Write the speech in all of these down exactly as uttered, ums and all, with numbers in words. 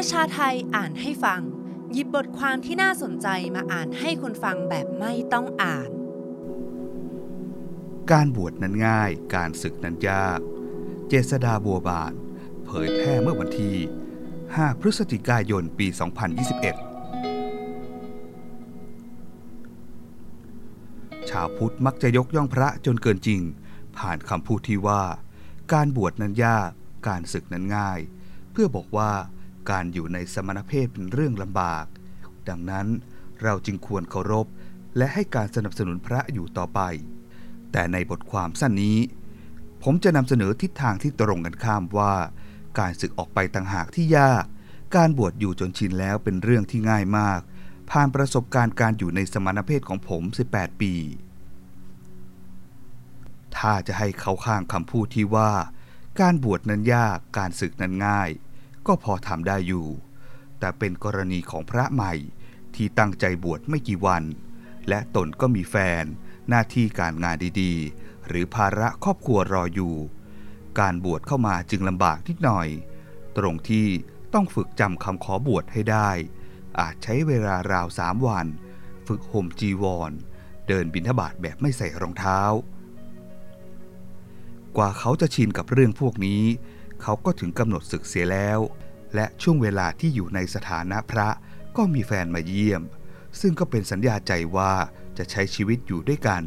ประชาไทยอ่านให้ฟังหยิบบทความที่น่าสนใจมาอ่านให้คนฟังแบบไม่ต้องอ่านการบวชนั้นง่ายการศึกนั้นยากเจษฎาบัวบานเผยแพร่เมื่อวันที่ห้าพฤศจิกายนปีสองพันยี่สิบเอ็ดชาวพุทธมักจะยกย่องพระจนเกินจริงผ่านคำพูดที่ว่าการบวชนั้นยากการศึกนั้นง่ายเพื่อบอกว่าการอยู่ในสมณเพศเป็นเรื่องลำบากดังนั้นเราจึงควรเคารพและให้การสนับสนุนพระอยู่ต่อไปแต่ในบทความสั้นนี้ผมจะนำเสนอทิศทางที่ตรงกันข้ามว่าการศึกออกไปต่างหากที่ยากการบวชอยู่จนชินแล้วเป็นเรื่องที่ง่ายมากผ่านประสบการณ์การอยู่ในสมณเพศของผมสิบแปดปีถ้าจะให้เข้าข้างคำพูดที่ว่าการบวชนั้นยากการศึกนั้นง่ายก็พอทำได้อยู่แต่เป็นกรณีของพระใหม่ที่ตั้งใจบวชไม่กี่วันและตนก็มีแฟนหน้าที่การงานดีๆหรือภาระครอบครัวรออยู่การบวชเข้ามาจึงลำบากนิดหน่อยตรงที่ต้องฝึกจำคำขอบวชให้ได้อาจใช้เวลาราวสามวันฝึกห่มจีวรเดินบิณฑบาตแบบไม่ใส่รองเท้ากว่าเขาจะชินกับเรื่องพวกนี้เขาก็ถึงกำหนดศึกเสียแล้วและช่วงเวลาที่อยู่ในสถานะพระก็มีแฟนมาเยี่ยมซึ่งก็เป็นสัญญาใจว่าจะใช้ชีวิตอยู่ด้วยกัน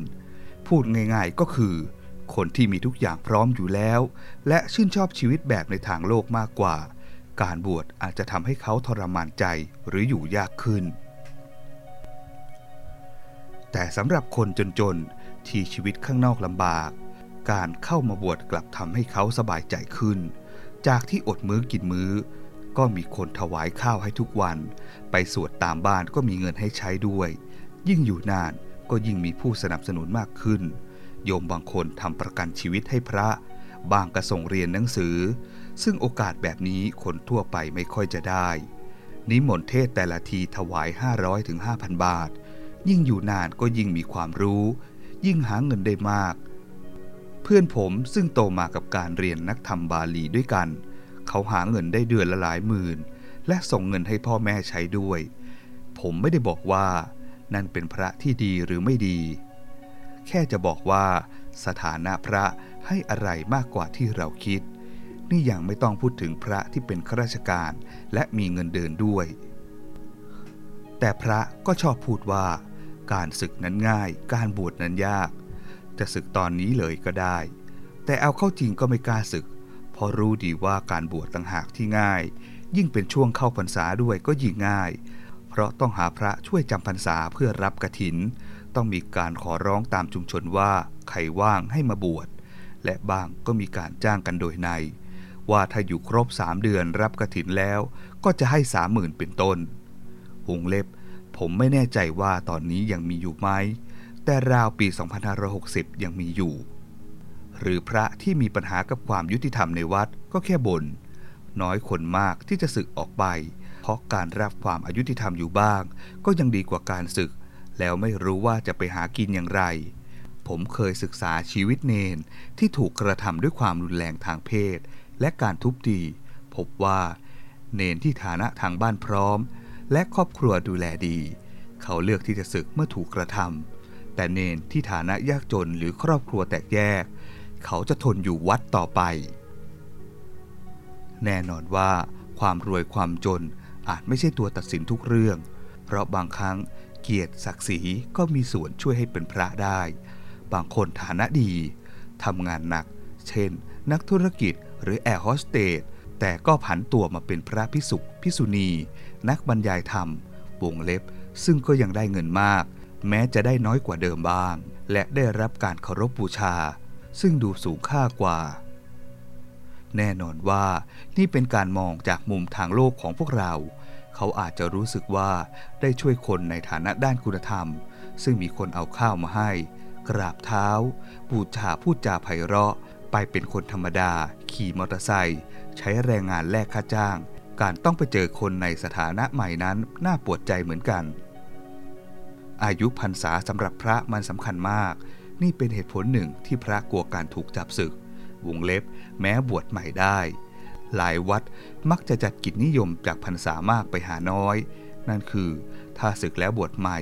พูดง่ายๆก็คือคนที่มีทุกอย่างพร้อมอยู่แล้วและชื่นชอบชีวิตแบบในทางโลกมากกว่าการบวชอาจจะทำให้เขาทรมานใจหรืออยู่ยากขึ้นแต่สำหรับคนจนๆที่ชีวิตข้างนอกลำบากการเข้ามาบวชกลับทำให้เขาสบายใจขึ้นจากที่อดมื้อกินมื้อก็มีคนถวายข้าวให้ทุกวันไปสวดตามบ้านก็มีเงินให้ใช้ด้วยยิ่งอยู่นานก็ยิ่งมีผู้สนับสนุนมากขึ้นโยมบางคนทำประกันชีวิตให้พระบางก็ส่งเรียนหนังสือซึ่งโอกาสแบบนี้คนทั่วไปไม่ค่อยจะได้นิมนต์เทศแต่ละทีถวาย ห้าร้อยถึงห้าพัน บาทยิ่งอยู่นานก็ยิ่งมีความรู้ยิ่งหาเงินได้มากเพื่อนผมซึ่งโตมากับการเรียนนักธรรมบาลีด้วยกันเขาหาเงินได้เดือนละหลายหมื่นและส่งเงินให้พ่อแม่ใช้ด้วยผมไม่ได้บอกว่านั่นเป็นพระที่ดีหรือไม่ดีแค่จะบอกว่าสถานะพระให้อะไรมากกว่าที่เราคิดนี่ยังไม่ต้องพูดถึงพระที่เป็นข้าราชการและมีเงินเดือนด้วยแต่พระก็ชอบพูดว่าการศึกนั้นง่ายการบวชนั้นยากจะศึกตอนนี้เลยก็ได้แต่เอาเข้าจริงก็ไม่กล้าศึกเพราะรู้ดีว่าการบวชต่างหากที่ง่ายยิ่งเป็นช่วงเข้าพรรษาด้วยก็ยิ่งง่ายเพราะต้องหาพระช่วยจำพรรษาเพื่อรับกฐินต้องมีการขอร้องตามชุมชนว่าใครว่างให้มาบวชและบางก็มีการจ้างกันโดยในว่าถ้าอยู่ครบสามเดือนรับกฐินแล้วก็จะให้ สามหมื่น เป็นต้นวงเล็บผมไม่แน่ใจว่าตอนนี้ยังมีอยู่ไหมแต่ราวปีสองพันห้าร้อยหกสิบยังมีอยู่หรือพระที่มีปัญหากับความยุติธรรมในวัดก็แค่บ่นน้อยคนมากที่จะสึกออกไปเพราะการรับความอยุติธรรมอยู่บ้างก็ยังดีกว่าการสึกแล้วไม่รู้ว่าจะไปหากินอย่างไรผมเคยศึกษาชีวิตเณรที่ถูกกระทำด้วยความรุนแรงทางเพศและการทุบตีพบว่าเณรที่ฐานะทางบ้านพร้อมและครอบครัวดูแลดีเขาเลือกที่จะสึกเมื่อถูกกระทำแต่เนนที่ฐานะยากจนหรือครอบครัวแตกแยกเขาจะทนอยู่วัดต่อไปแน่นอนว่าความรวยความจนอาจไม่ใช่ตัวตัดสินทุกเรื่องเพราะบางครั้งเกียรติศักดิ์ศรีก็มีส่วนช่วยให้เป็นพระได้บางคนฐานะดีทำงานหนักเช่นนักธุรกิจหรือแอร์โฮสเตสแต่ก็ผันตัวมาเป็นพระภิกษุภิกษุณีนักบรรยายธรรมวงเล็บซึ่งก็ยังได้เงินมากแม้จะได้น้อยกว่าเดิมบ้างและได้รับการเคารพบูชาซึ่งดูสูงค่ากว่าแน่นอนว่านี่เป็นการมองจากมุมทางโลกของพวกเราเขาอาจจะรู้สึกว่าได้ช่วยคนในฐานะด้านคุณธรรมซึ่งมีคนเอาข้าวมาให้กราบเท้าบูชาพูดจาไพเราะไปเป็นคนธรรมดาขี่มอเตอร์ไซค์ใช้แรงงานแลกค่าจ้างการต้องไปเจอคนในสถานะใหม่นั้นน่าปวดใจเหมือนกันอายุพรรษาสำหรับพระมันสำคัญมากนี่เป็นเหตุผลหนึ่งที่พระกลัวการถูกจับศึกวงเล็บแม้บวชใหม่ได้ หลายวัดมักจะจัดกิจนิยมจากพรรษามากไปหาน้อยนั่นคือถ้าศึกแล้วบวชใหม่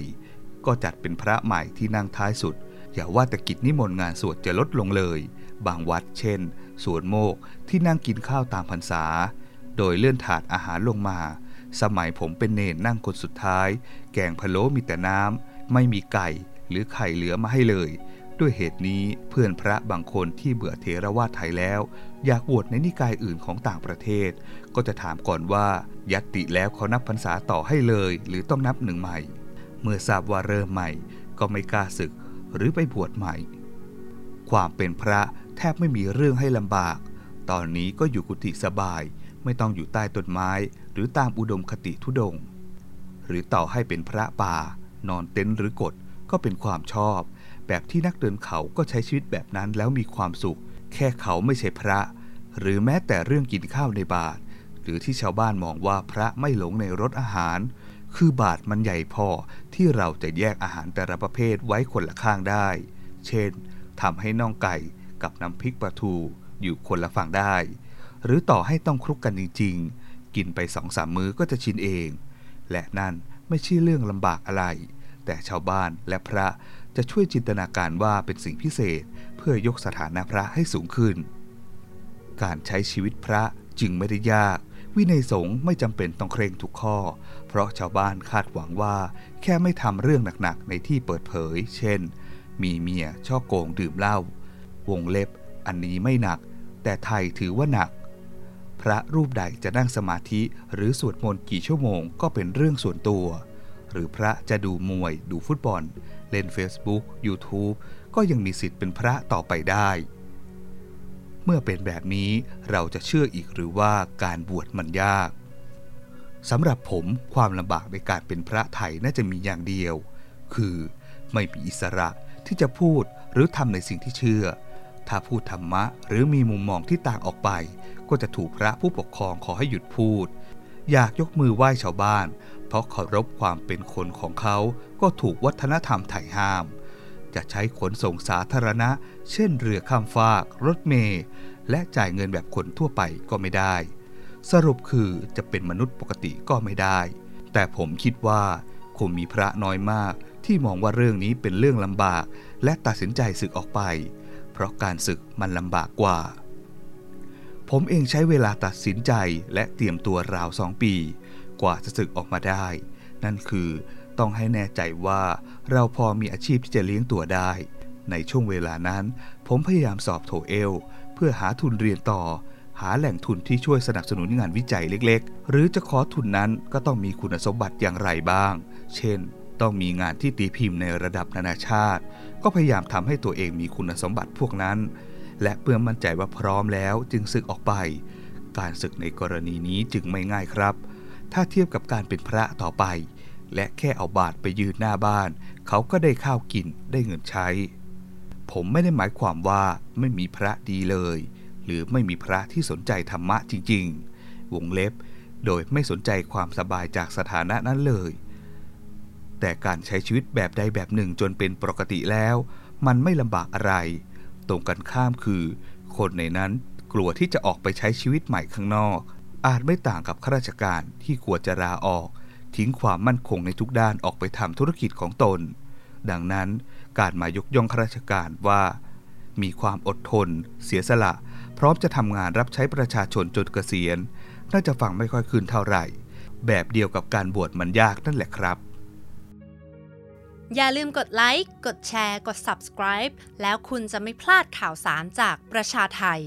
ก็จัดเป็นพระใหม่ที่นั่งท้ายสุดอย่าว่าแต่กิจนิมนต์งานสวดจะลดลงเลยบางวัดเช่นสวนโมกที่นั่งกินข้าวตามพรรษาโดยเลื่อนถาดอาหารลงมาสมัยผมเป็นเณรนั่งคนสุดท้ายแกงพะโล้มีแต่น้ำไม่มีไก่หรือไข่เหลือมาให้เลยด้วยเหตุนี้เพื่อนพระบางคนที่เบื่อเถรวาทไทยแล้วอยากบวชในนิกายอื่นของต่างประเทศก็จะถามก่อนว่าญัตติแล้วเขานับพรรษาต่อให้เลยหรือต้องนับหนึ่งใหม่เมื่อทราบว่าเริ่มใหม่ก็ไม่กล้าศึกหรือไปบวชใหม่ความเป็นพระแทบไม่มีเรื่องให้ลำบากตอนนี้ก็อยู่กุฏิสบายไม่ต้องอยู่ใต้ต้นไม้หรือตามอุดมคติธุดงค์หรือต่อให้เป็นพระป่านอนเต็นท์หรือกฏก็เป็นความชอบแบบที่นักเดินเขาก็ใช้ชีวิตแบบนั้นแล้วมีความสุขแค่เขาไม่ใช่พระหรือแม้แต่เรื่องกินข้าวในบาตรหรือที่ชาวบ้านมองว่าพระไม่หลงในรสอาหารคือบาตรมันใหญ่พอที่เราจะแยกอาหารแต่ละประเภทไว้คนละข้างได้เช่นทำให้น่องไก่กับน้ำพริกปลาทูอยู่คนละฝั่งได้หรือต่อให้ต้องคลุกกันจริงๆกินไปสองสามมื้อก็จะชินเองและนั่นไม่ใช่เรื่องลำบากอะไรแต่ชาวบ้านและพระจะช่วยจินตนาการว่าเป็นสิ่งพิเศษเพื่อยกสถานะพระให้สูงขึ้นการใช้ชีวิตพระจึงไม่ได้ยากวินัยสงฆ์ไม่จำเป็นต้องเคร่งทุกข้อเพราะชาวบ้านคาดหวังว่าแค่ไม่ทำเรื่องหนักๆในที่เปิดเผยเช่นมีเมียช่อโกงดื่มเหล้าวงเล็บอันนี้ไม่หนักแต่ไทยถือว่าหนักพระรูปใดจะนั่งสมาธิหรือสวดมนต์กี่ชั่วโมงก็เป็นเรื่องส่วนตัวหรือพระจะดูมวยดูฟุตบอลเล่น Facebook YouTube ก็ยังมีสิทธิ์เป็นพระต่อไปได้เมื่อเป็นแบบนี้เราจะเชื่ออีกหรือว่าการบวชมันยากสำหรับผมความลำบากในการเป็นพระไทยน่าจะมีอย่างเดียวคือไม่มีอิสระที่จะพูดหรือทำในสิ่งที่เชื่อถ้าพูดธรรมะหรือมีมุมมองที่ต่างออกไปก็จะถูกพระผู้ปกครองขอให้หยุดพูดอยากยกมือไหว้ชาวบ้านเพราะเคารพความเป็นคนของเขาก็ถูกวัฒนธรรมไถ่ห้ามจะใช้ขนส่งสาธารณะเช่นเรือข้ามฟากรถเมล์และจ่ายเงินแบบคนทั่วไปก็ไม่ได้สรุปคือจะเป็นมนุษย์ปกติก็ไม่ได้แต่ผมคิดว่าคงมีพระน้อยมากที่มองว่าเรื่องนี้เป็นเรื่องลำบากและตัดสินใจสึกออกไปเพราะการสึกมันลำบากกว่าผมเองใช้เวลาตัดสินใจและเตรียมตัวราวสองปีกว่าจะสึกออกมาได้นั่นคือต้องให้แน่ใจว่าเราพอมีอาชีพที่จะเลี้ยงตัวได้ในช่วงเวลานั้นผมพยายามสอบโทเอลเพื่อหาทุนเรียนต่อหาแหล่งทุนที่ช่วยสนับสนุนงานวิจัยเล็กๆหรือจะขอทุนนั้นก็ต้องมีคุณสมบัติอย่างไรบ้างเช่นต้องมีงานที่ตีพิมพ์ในระดับนานาชาติก็พยายามทำให้ตัวเองมีคุณสมบัติพวกนั้นและเพื่อมั่นใจว่าพร้อมแล้วจึงสึกออกไปการสึกในกรณีนี้จึงไม่ง่ายครับถ้าเทียบกับการเป็นพระต่อไปและแค่เอาบาตรไปยืนหน้าบ้านเขาก็ได้ข้าวกินได้เงินใช้ผมไม่ได้หมายความว่าไม่มีพระดีเลยหรือไม่มีพระที่สนใจธรรมะจริงๆวงเล็บโดยไม่สนใจความสบายจากสถานะนั้นเลยแต่การใช้ชีวิตแบบใดแบบหนึ่งจนเป็นปกติแล้วมันไม่ลำบากอะไรตรงกันข้ามคือคนในนั้นกลัวที่จะออกไปใช้ชีวิตใหม่ข้างนอกอาจไม่ต่างกับข้าราชการที่กลัวจะลาออกทิ้งความมั่นคงในทุกด้านออกไปทำธุรกิจของตนดังนั้นการมายกย่องข้าราชการว่ามีความอดทนเสียสละพร้อมจะทำงานรับใช้ประชาชนจนเกษียณน่าจะฟังไม่ค่อยคืนเท่าไหร่แบบเดียวกับการบวชมันยากนั่นแหละครับอย่าลืมกดไลค์กดแชร์กด Subscribe แล้วคุณจะไม่พลาดข่าวสารจากประชาไทย